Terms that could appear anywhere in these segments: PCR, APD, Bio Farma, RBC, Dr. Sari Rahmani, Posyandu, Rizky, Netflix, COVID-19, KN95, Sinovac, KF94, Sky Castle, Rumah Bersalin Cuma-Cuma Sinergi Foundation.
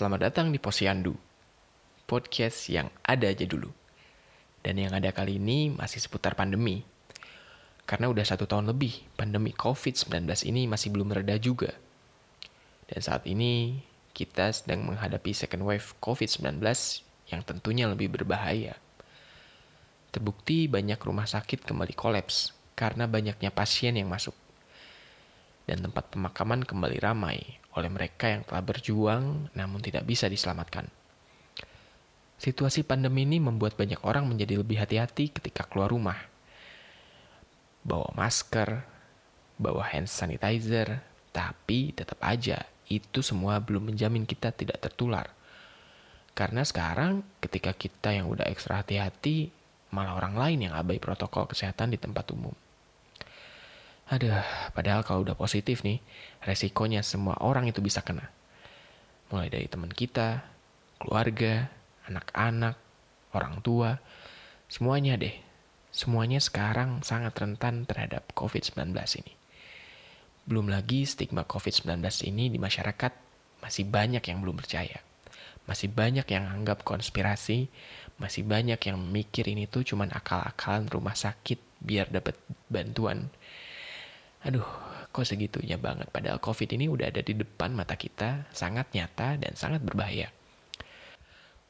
Selamat datang di Posyandu, podcast yang ada aja dulu. Dan yang ada kali ini masih seputar pandemi. Karena udah 1 tahun lebih, pandemi COVID-19 ini masih belum reda juga. Dan saat ini, kita sedang menghadapi second wave COVID-19 yang tentunya lebih berbahaya. Terbukti banyak rumah sakit kembali kolaps karena banyaknya pasien yang masuk. Dan tempat pemakaman kembali ramai oleh mereka yang telah berjuang namun tidak bisa diselamatkan. Situasi pandemi ini membuat banyak orang menjadi lebih hati-hati ketika keluar rumah. Bawa masker, bawa hand sanitizer, tapi tetap aja itu semua belum menjamin kita tidak tertular. Karena sekarang ketika kita yang udah ekstra hati-hati, malah orang lain yang abai protokol kesehatan di tempat umum. Aduh, padahal kalau udah positif nih, resikonya semua orang itu bisa kena. Mulai dari teman kita, keluarga, anak-anak, orang tua, semuanya deh. Semuanya sekarang sangat rentan terhadap COVID-19 ini. Belum lagi stigma COVID-19 ini di masyarakat masih banyak yang belum percaya. Masih banyak yang anggap konspirasi, masih banyak yang mikir ini tuh cuman akal-akalan rumah sakit biar dapat bantuan. Aduh, kok segitunya banget. Padahal COVID ini udah ada di depan mata kita, sangat nyata dan sangat berbahaya.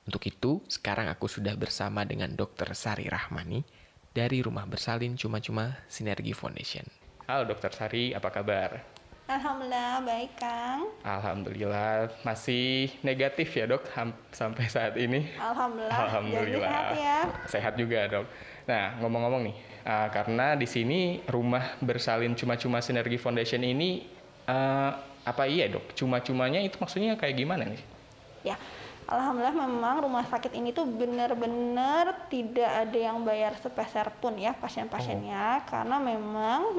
Untuk itu, sekarang aku sudah bersama dengan Dr. Sari Rahmani dari Rumah Bersalin Cuma-Cuma Sinergi Foundation. Halo Dr. Sari, apa kabar? Alhamdulillah, baik Kang. Alhamdulillah, masih negatif ya dok sampai saat ini? Alhamdulillah. Sehat ya. Sehat juga dok. Nah, ngomong-ngomong nih, karena di sini Rumah Bersalin Cuma-Cuma Sinergi Foundation ini, apa iya dok? Cuma-cumanya itu maksudnya kayak gimana nih? Ya, Alhamdulillah memang rumah sakit ini tuh benar-benar tidak ada yang bayar sepeser pun ya pasien-pasiennya. Karena memang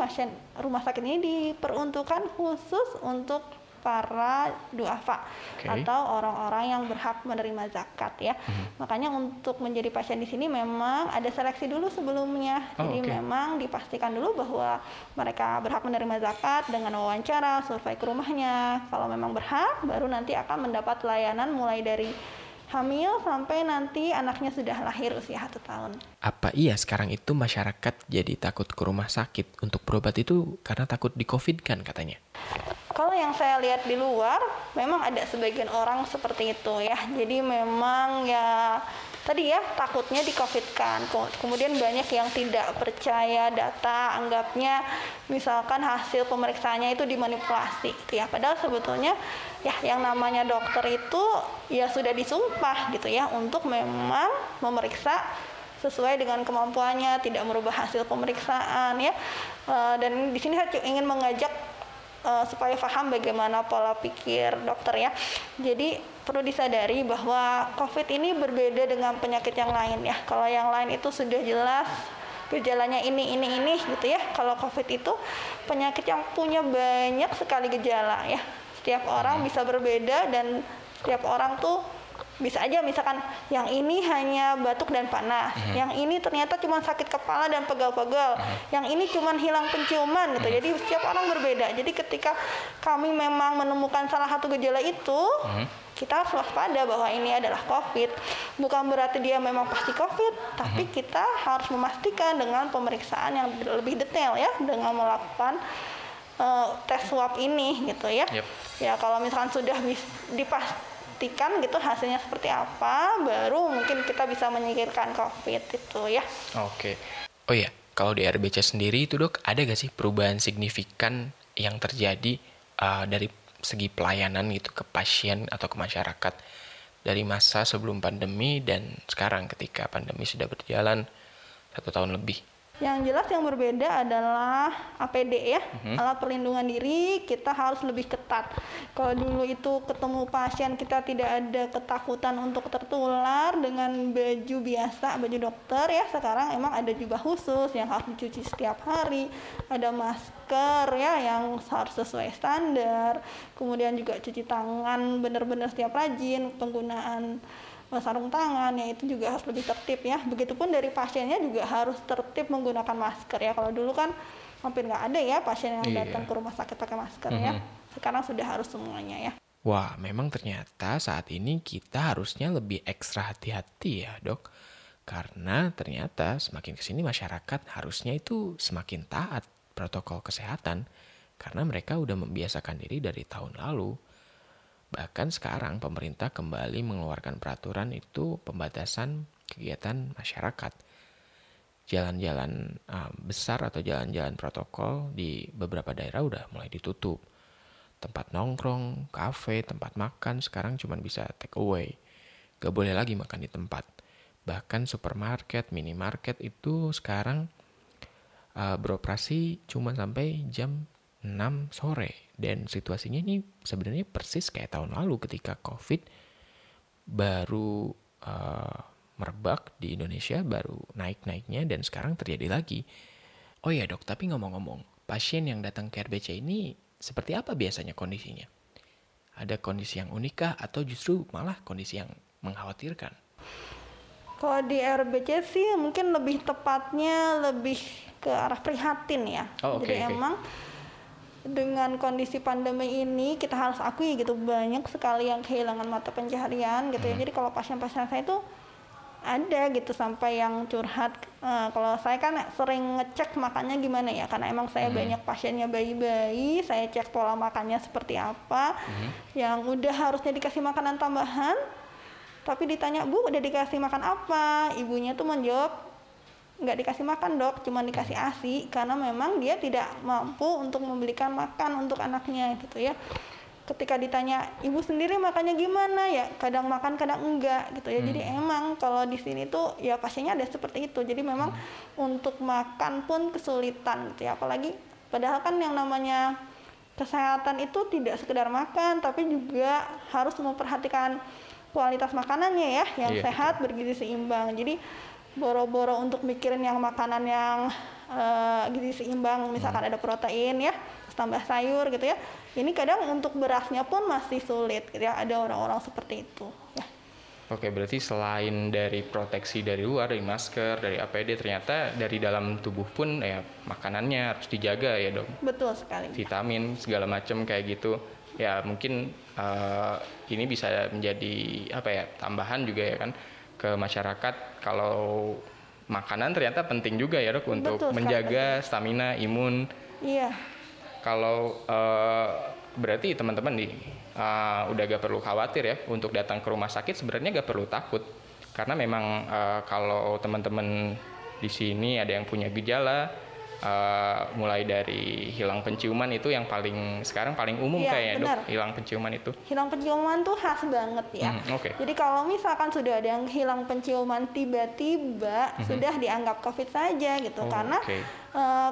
rumah sakit ini diperuntukkan khusus untuk para duafa atau orang-orang yang berhak menerima zakat ya. Makanya untuk menjadi pasien di sini memang ada seleksi dulu sebelumnya. Jadi memang dipastikan dulu bahwa mereka berhak menerima zakat dengan wawancara, survei ke rumahnya. Kalau memang berhak, baru nanti akan mendapat layanan mulai dari hamil sampai nanti anaknya sudah lahir usia 1 tahun. Apa iya sekarang itu masyarakat jadi takut ke rumah sakit untuk berobat itu karena takut di COVID kan katanya? Kalau yang saya lihat di luar, memang ada sebagian orang seperti itu ya. Jadi memang ya tadi ya takutnya di COVID kan. Kemudian banyak yang tidak percaya data, anggapnya misalkan hasil pemeriksaannya itu dimanipulasi gitu ya. Padahal sebetulnya ya yang namanya dokter itu ya sudah disumpah gitu ya untuk memang memeriksa sesuai dengan kemampuannya, tidak merubah hasil pemeriksaan ya. Dan di sini saya ingin mengajak supaya paham bagaimana pola pikir dokter ya. Jadi perlu disadari bahwa COVID ini berbeda dengan penyakit yang lain ya. Kalau yang lain itu sudah jelas gejalanya ini gitu ya. Kalau COVID itu penyakit yang punya banyak sekali gejala ya. Setiap orang bisa berbeda dan setiap orang tuh bisa aja misalkan yang ini hanya batuk dan panas, yang ini ternyata cuma sakit kepala dan pegal-pegal, yang ini cuma hilang penciuman gitu. Jadi setiap orang berbeda. Jadi ketika kami memang menemukan salah satu gejala itu, kita harus waspada bahwa ini adalah COVID. Bukan berarti dia memang pasti COVID, tapi kita harus memastikan dengan pemeriksaan yang lebih detail ya, dengan melakukan tes swab ini gitu ya. Ya kalau misalkan sudah dipastikan gitu hasilnya seperti apa, baru mungkin kita bisa menyingkirkan COVID itu ya. Oke. Oh iya, kalau di RBC sendiri itu dok, ada gak sih perubahan signifikan yang terjadi dari segi pelayanan gitu ke pasien atau ke masyarakat dari masa sebelum pandemi dan sekarang ketika pandemi sudah berjalan 1 tahun lebih? Yang jelas yang berbeda adalah APD ya, alat perlindungan diri kita harus lebih ketat. Kalau dulu itu ketemu pasien kita tidak ada ketakutan untuk tertular dengan baju biasa, baju dokter ya. Sekarang emang ada jubah khusus yang harus dicuci setiap hari, ada masker ya yang harus sesuai standar, kemudian juga cuci tangan benar-benar setiap rajin, penggunaan sarung tangan ya itu juga harus lebih tertib ya. Begitupun dari pasiennya juga harus tertib menggunakan masker ya. Kalau dulu kan hampir nggak ada ya pasien yang datang ke rumah sakit pakai masker ya. Sekarang sudah harus semuanya ya. Wah, memang ternyata saat ini kita harusnya lebih ekstra hati-hati ya, Dok. Karena ternyata semakin kesini masyarakat harusnya itu semakin taat protokol kesehatan. Karena mereka udah membiasakan diri dari tahun lalu. Bahkan sekarang pemerintah kembali mengeluarkan peraturan itu pembatasan kegiatan masyarakat. Jalan-jalan besar atau jalan-jalan protokol di beberapa daerah udah mulai ditutup. Tempat nongkrong, kafe, tempat makan sekarang cuma bisa take away. Gak boleh lagi makan di tempat. Bahkan supermarket, minimarket itu sekarang beroperasi cuma sampai jam 6 sore. Dan situasinya ini sebenarnya persis kayak tahun lalu ketika COVID baru merebak di Indonesia, baru naik-naiknya dan sekarang terjadi lagi. Oh iya Dok, tapi ngomong-ngomong, pasien yang datang ke RBC ini seperti apa biasanya kondisinya? Ada kondisi yang unik kah atau justru malah kondisi yang mengkhawatirkan? Kalau di RBC sih mungkin lebih tepatnya lebih ke arah prihatin ya. Jadi emang dengan kondisi pandemi ini kita harus akui gitu banyak sekali yang kehilangan mata pencaharian gitu ya. Jadi kalau pasien-pasien saya itu ada gitu sampai yang curhat, kalau saya kan sering ngecek makannya gimana ya, karena emang saya banyak pasiennya bayi-bayi, saya cek pola makannya seperti apa, yang udah harusnya dikasih makanan tambahan, tapi ditanya, Bu udah dikasih makan apa? Ibunya tuh menjawab, nggak dikasih makan Dok, cuma dikasih ASI, karena memang dia tidak mampu untuk membelikan makan untuk anaknya gitu ya. Ketika ditanya ibu sendiri makannya gimana ya, kadang makan kadang enggak gitu ya. Jadi emang kalau di sini tuh ya pasiennya ada seperti itu. Jadi memang untuk makan pun kesulitan gitu ya. Apalagi padahal kan yang namanya kesehatan itu tidak sekedar makan, tapi juga harus memperhatikan kualitas makanannya ya, yang sehat, bergizi seimbang. Jadi boro-boro untuk mikirin yang makanan yang gizi seimbang, misalkan ada protein ya, tambah sayur gitu ya. Ini kadang untuk berasnya pun masih sulit gitu ya. Ada orang-orang seperti itu ya. Oke, berarti selain dari proteksi dari luar, dari masker, dari APD, ternyata dari dalam tubuh pun ya makanannya harus dijaga ya Dok. Betul sekali. Vitamin segala macam kayak gitu. Ya mungkin ini bisa menjadi apa ya, tambahan juga ya kan ke masyarakat kalau makanan ternyata penting juga ya Dok untuk menjaga stamina, imun. Iya. Kalau berarti teman-teman nih udah gak perlu khawatir ya untuk datang ke rumah sakit, sebenarnya gak perlu takut karena memang kalau teman-teman di sini ada yang punya gejala mulai dari hilang penciuman itu yang paling sekarang paling umum ya, kayaknya Dok, hilang penciuman itu. Hilang penciuman tuh khas banget ya. Jadi kalau misalkan sudah ada yang hilang penciuman tiba-tiba sudah dianggap COVID saja gitu karena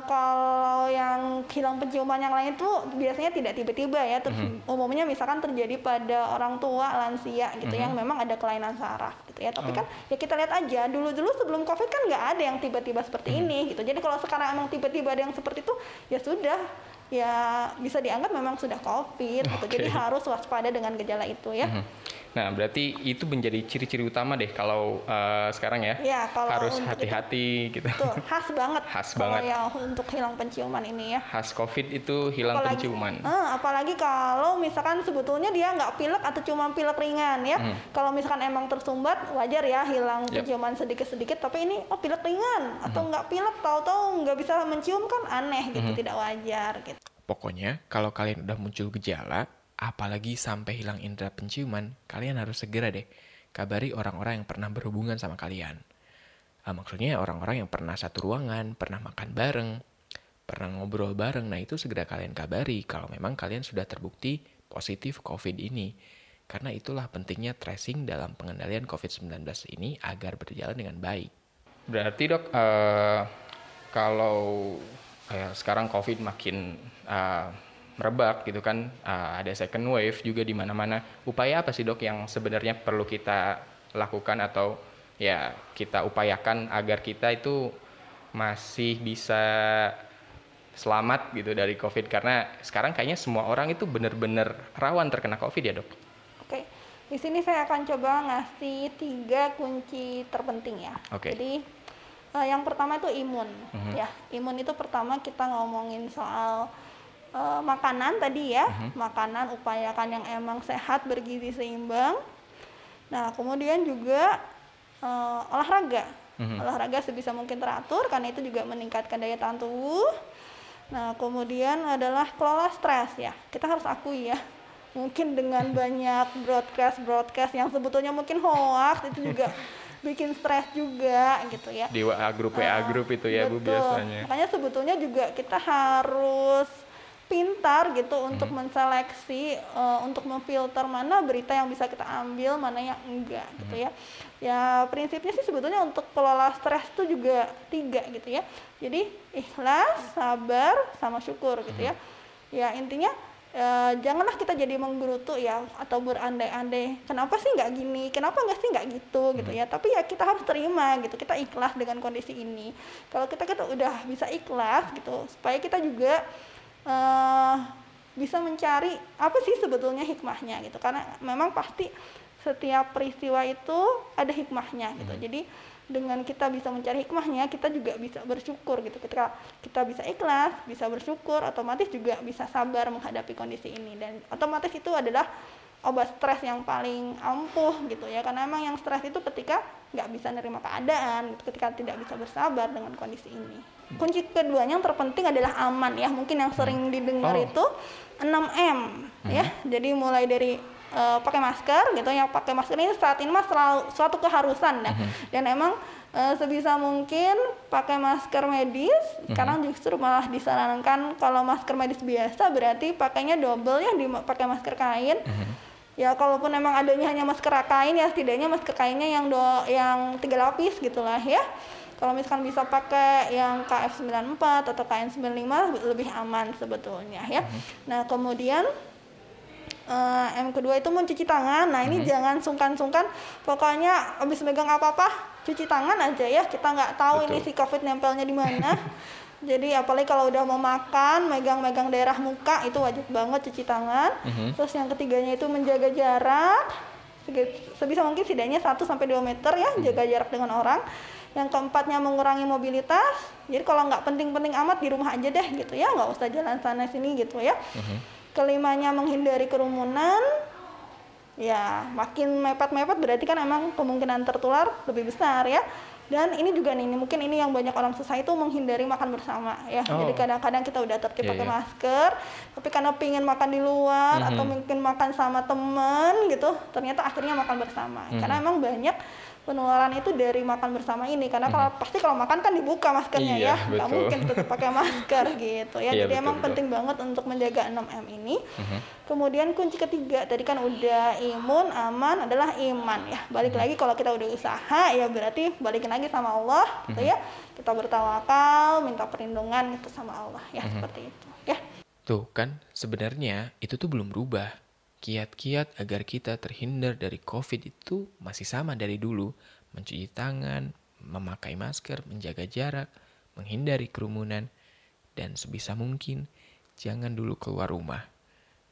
kalau yang hilang penciuman yang lain itu biasanya tidak tiba-tiba ya, umumnya misalkan terjadi pada orang tua, lansia gitu yang memang ada kelainan saraf gitu ya. Tapi kan ya kita lihat aja dulu-dulu sebelum COVID kan nggak ada yang tiba-tiba seperti ini gitu. Jadi kalau sekarang emang tiba-tiba ada yang seperti itu ya sudah ya bisa dianggap memang sudah COVID gitu. Jadi harus waspada dengan gejala itu ya. Nah, berarti itu menjadi ciri-ciri utama deh kalau sekarang ya, ya kalau harus hati-hati itu, gitu. Tuh, khas banget. Khas banget. Kalau yang untuk hilang penciuman ini ya. Khas COVID itu hilang penciuman. Apalagi kalau misalkan sebetulnya dia nggak pilek atau cuma pilek ringan ya. Kalau misalkan emang tersumbat wajar ya hilang penciuman sedikit-sedikit. Tapi ini pilek ringan atau nggak pilek, tahu-tahu nggak bisa mencium kan aneh gitu, tidak wajar gitu. Pokoknya kalau kalian udah muncul gejala, apalagi sampai hilang indera penciuman, kalian harus segera deh kabari orang-orang yang pernah berhubungan sama kalian. Maksudnya orang-orang yang pernah satu ruangan, pernah makan bareng, pernah ngobrol bareng. Nah itu segera kalian kabari kalau memang kalian sudah terbukti positif COVID ini. Karena itulah pentingnya tracing dalam pengendalian COVID-19 ini agar berjalan dengan baik. Berarti Dok, kalau sekarang COVID makin merebak gitu kan, ada second wave juga di mana-mana. Upaya apa sih Dok yang sebenarnya perlu kita lakukan atau ya kita upayakan agar kita itu masih bisa selamat gitu dari COVID? Karena sekarang kayaknya semua orang itu benar-benar rawan terkena COVID ya Dok. Oke, di sini saya akan coba ngasih 3 kunci terpenting ya. Jadi yang pertama itu imun ya. Imun itu pertama kita ngomongin soal makanan tadi ya, makanan upayakan yang emang sehat, bergizi, seimbang. Nah, kemudian juga olahraga. Olahraga sebisa mungkin teratur karena itu juga meningkatkan daya tahan tubuh. Nah, kemudian adalah kelola stres ya. Kita harus akui ya, mungkin dengan banyak broadcast yang sebetulnya mungkin hoax itu juga bikin stres juga gitu ya. Di WA grup itu ya, betul, Bu, biasanya. Makanya sebetulnya juga kita harus pintar gitu untuk menseleksi, untuk memfilter mana berita yang bisa kita ambil, mana yang enggak gitu ya. Ya prinsipnya sih sebetulnya untuk kelola stres itu juga 3 gitu ya. Jadi ikhlas, sabar, sama syukur gitu ya. Ya intinya janganlah kita jadi menggerutu ya atau berandai-andai. Kenapa sih nggak gini? Kenapa nggak sih nggak gitu gitu ya. Tapi ya kita harus terima gitu. Kita ikhlas dengan kondisi ini. Kalau kita udah bisa ikhlas gitu, supaya kita juga bisa mencari apa sih sebetulnya hikmahnya gitu, karena memang pasti setiap peristiwa itu ada hikmahnya gitu. Jadi dengan kita bisa mencari hikmahnya, kita juga bisa bersyukur gitu. Ketika kita bisa ikhlas, bisa bersyukur, otomatis juga bisa sabar menghadapi kondisi ini, dan otomatis itu adalah obat stres yang paling ampuh gitu ya, karena emang yang stres itu ketika nggak bisa nerima keadaan gitu, ketika tidak bisa bersabar dengan kondisi ini. Kunci keduanya yang terpenting adalah aman ya, mungkin yang sering didengar itu 6M ya. Jadi mulai dari pakai masker gitu ya, pakai masker ini saat ini mas suatu keharusan ya. Dan emang sebisa mungkin pakai masker medis. Sekarang justru malah disarankan kalau masker medis biasa berarti pakainya double ya, dipakai masker kain. Ya kalaupun memang adanya hanya masker kain ya setidaknya masker kainnya yang 3 lapis gitulah ya. Kalau misalkan bisa pakai yang KF94 atau KN95 lebih aman sebetulnya ya. Nah kemudian yang kedua itu mencuci tangan. Nah ini jangan sungkan-sungkan, pokoknya abis megang apa-apa cuci tangan aja ya. Kita nggak tahu ini si COVID nempelnya di mana. Jadi apalagi kalau udah mau makan, megang-megang daerah muka itu wajib banget cuci tangan. Terus yang ketiganya itu menjaga jarak. Sebisa mungkin setidaknya 1-2 meter ya, jaga jarak dengan orang. Yang keempatnya mengurangi mobilitas. Jadi kalau nggak penting-penting amat di rumah aja deh gitu ya, nggak usah jalan sana sini gitu ya. Kelimanya menghindari kerumunan. Ya makin mepet-mepet berarti kan emang kemungkinan tertular lebih besar ya. Dan ini juga nih, mungkin ini yang banyak orang susah itu menghindari makan bersama ya. Jadi kadang-kadang kita udah tertib pakai masker, tapi karena pingin makan di luar atau mungkin makan sama temen gitu, ternyata akhirnya makan bersama. Karena emang banyak penularan itu dari makan bersama ini, karena kalau pasti kalau makan kan dibuka maskernya ya, nggak mungkin tetap pakai masker gitu ya. Jadi emang penting banget untuk menjaga 6M ini. Kemudian kunci ketiga tadi kan udah imun, aman, adalah iman ya. Balik lagi kalau kita udah usaha ya berarti balikin lagi sama Allah gitu ya. Kita bertawakal, minta perlindungan gitu sama Allah ya, seperti itu ya. Tuh kan sebenarnya itu tuh belum berubah. Kiat-kiat agar kita terhindar dari COVID itu masih sama dari dulu. Mencuci tangan, memakai masker, menjaga jarak, menghindari kerumunan, dan sebisa mungkin jangan dulu keluar rumah.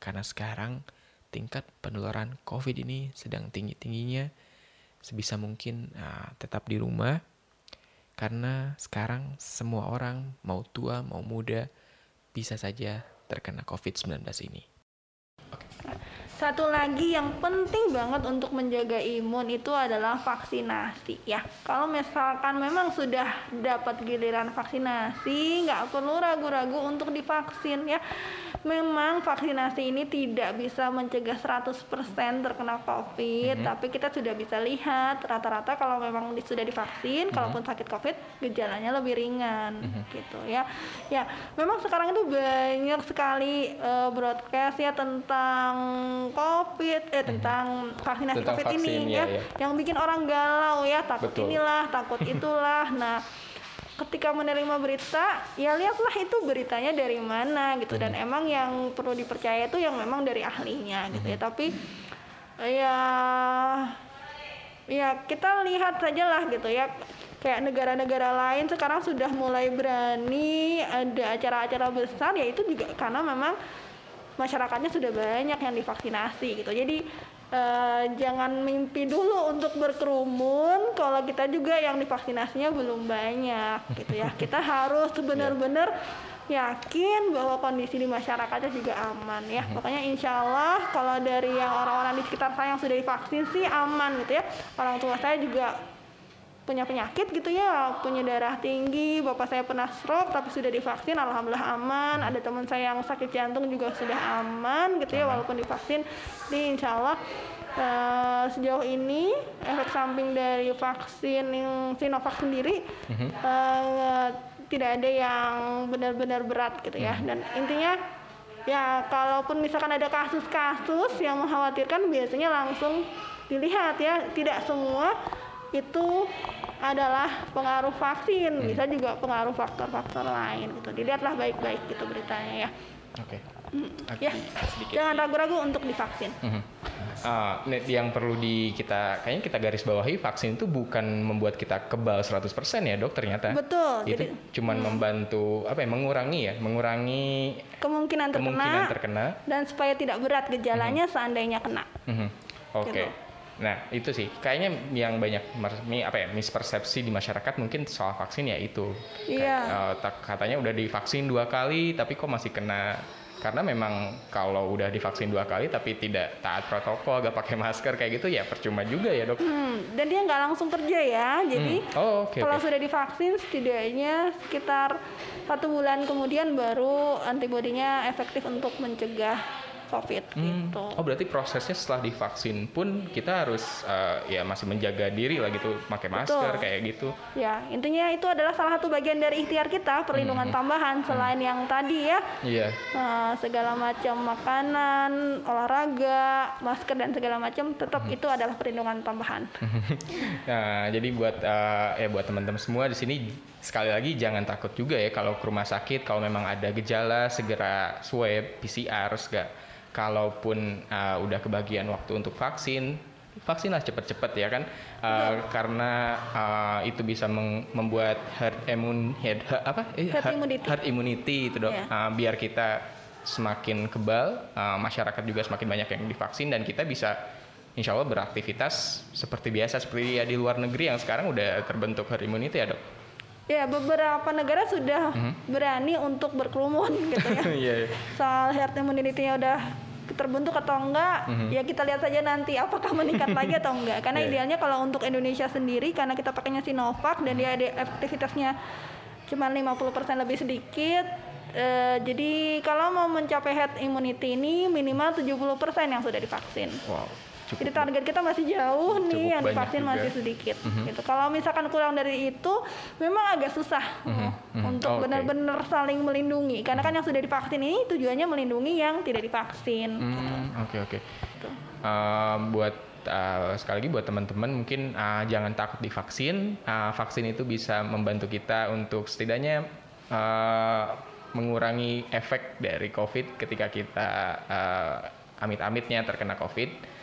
Karena sekarang tingkat penularan COVID ini sedang tinggi-tingginya, sebisa mungkin tetap di rumah. Karena sekarang semua orang, mau tua, mau muda, bisa saja terkena COVID-19 ini. Satu lagi yang penting banget untuk menjaga imun itu adalah vaksinasi ya. Kalau misalkan memang sudah dapat giliran vaksinasi, nggak perlu ragu-ragu untuk divaksin ya. Memang vaksinasi ini tidak bisa mencegah 100% terkena COVID, tapi kita sudah bisa lihat rata-rata kalau memang sudah divaksin, kalaupun sakit COVID, gejalanya lebih ringan gitu ya. Ya, memang sekarang itu banyak sekali broadcast ya tentang vaksinasi tentang COVID ini ya, yang bikin orang galau ya, takut inilah, takut itulah. Nah, ketika menerima berita, ya lihatlah itu beritanya dari mana gitu, dan emang yang perlu dipercaya itu yang memang dari ahlinya gitu ya. Tapi ya kita lihat sajalah gitu ya. Kayak negara-negara lain sekarang sudah mulai berani ada acara-acara besar, ya itu juga karena memang masyarakatnya sudah banyak yang divaksinasi gitu. Jadi jangan mimpi dulu untuk berkerumun kalau kita juga yang divaksinasinya belum banyak gitu ya. Kita harus benar-benar yakin bahwa kondisi di masyarakatnya juga aman ya. Pokoknya insya Allah kalau dari yang orang-orang di sekitar saya yang sudah divaksin sih aman gitu ya. Orang tua saya juga punya penyakit gitu ya, punya darah tinggi, bapak saya pernah stroke tapi sudah divaksin, alhamdulillah aman. Ada teman saya yang sakit jantung juga sudah aman gitu ya, walaupun divaksin. Jadi insya Allah sejauh ini efek samping dari vaksin yang Sinovac sendiri tidak ada yang benar-benar berat gitu ya. Dan intinya ya kalaupun misalkan ada kasus-kasus yang mengkhawatirkan biasanya langsung dilihat ya, tidak semua itu adalah pengaruh vaksin, bisa juga pengaruh faktor-faktor lain gitu. Dilihatlah baik-baik gitu beritanya ya. Oke. Ya. Jangan ragu-ragu untuk divaksin. Yang perlu kayaknya kita garis bawahi, vaksin itu bukan membuat kita kebal 100% ya dok ternyata. Betul. Itu jadi, cuman membantu mengurangi kemungkinan terkena dan supaya tidak berat gejalanya seandainya kena. Oke. Okay. Gitu. Nah itu sih kayaknya yang banyak mispersepsi di masyarakat mungkin soal vaksin ya itu. Iya. Katanya udah divaksin 2 kali tapi kok masih kena, karena memang kalau udah divaksin 2 kali tapi tidak taat protokol, gak pakai masker kayak gitu ya percuma juga ya dok. Dan dia nggak langsung kerja ya, jadi kalau sudah divaksin setidaknya sekitar 1 bulan kemudian baru antibodinya efektif untuk mencegah COVID gitu. Oh berarti prosesnya setelah divaksin pun kita harus masih menjaga diri lah gitu, pakai masker kayak gitu. Ya intinya itu adalah salah satu bagian dari ikhtiar kita, perlindungan tambahan selain yang tadi ya. Iya. Segala macam makanan, olahraga, masker dan segala macam tetap itu adalah perlindungan tambahan. Nah jadi buat teman-teman semua di sini sekali lagi jangan takut juga ya kalau ke rumah sakit, kalau memang ada gejala segera swab PCR Kalaupun udah kebagian waktu untuk vaksinlah cepet-cepet ya kan, karena itu bisa membuat herd immunity itu dok, biar kita semakin kebal, masyarakat juga semakin banyak yang divaksin dan kita bisa insya Allah beraktivitas seperti biasa seperti ya di luar negeri yang sekarang udah terbentuk herd immunity ya dok. Ya, beberapa negara sudah berani untuk berkerumun gitu ya. Soal herd immunity-nya udah terbentuk atau enggak, ya kita lihat saja nanti apakah meningkat lagi atau enggak. Karena idealnya kalau untuk Indonesia sendiri, karena kita pakainya Sinovac dan dia ada aktivitasnya cuma 50% lebih sedikit. Jadi kalau mau mencapai herd immunity ini minimal 70% yang sudah divaksin. Wow. Cukup. Jadi target kita masih jauh nih, yang divaksin juga masih sedikit. Gitu. Kalau misalkan kurang dari itu, memang agak susah untuk benar-benar saling melindungi. Karena kan yang sudah divaksin ini tujuannya melindungi yang tidak divaksin. Oke. Gitu. Sekali lagi buat teman-teman mungkin jangan takut divaksin. Vaksin itu bisa membantu kita untuk setidaknya mengurangi efek dari COVID ketika kita amit-amitnya terkena COVID.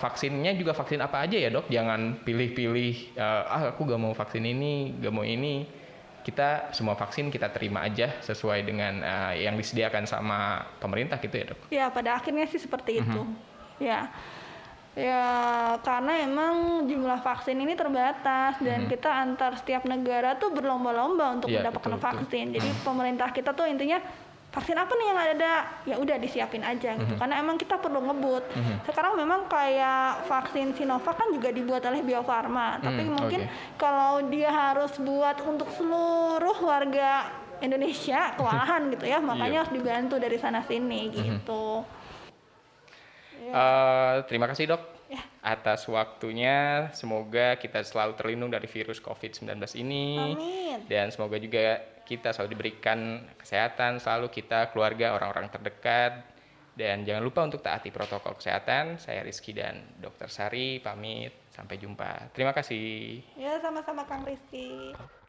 Vaksinnya juga vaksin apa aja ya dok, jangan pilih-pilih aku gak mau vaksin ini, gak mau ini. Kita semua vaksin kita terima aja sesuai dengan yang disediakan sama pemerintah gitu ya dok. Ya pada akhirnya sih seperti itu ya karena emang jumlah vaksin ini terbatas dan kita antar setiap negara tuh berlomba-lomba untuk mendapatkan vaksin. Jadi pemerintah kita tuh intinya vaksin apa nih yang ada, ya udah disiapin aja gitu. Karena emang kita perlu ngebut. Sekarang memang kayak vaksin Sinovac kan juga dibuat oleh Bio Farma, tapi mungkin kalau dia harus buat untuk seluruh warga Indonesia kewalahan gitu ya, makanya harus dibantu dari sana sini gitu. Terima kasih dok atas waktunya. Semoga kita selalu terlindung dari virus COVID-19 ini. Amin. Dan semoga juga kita selalu diberikan kesehatan, selalu kita, keluarga, orang-orang terdekat. Dan jangan lupa untuk taati protokol kesehatan. Saya Rizky dan Dr. Sari pamit. Sampai jumpa. Terima kasih. Ya, sama-sama Kang Rizky.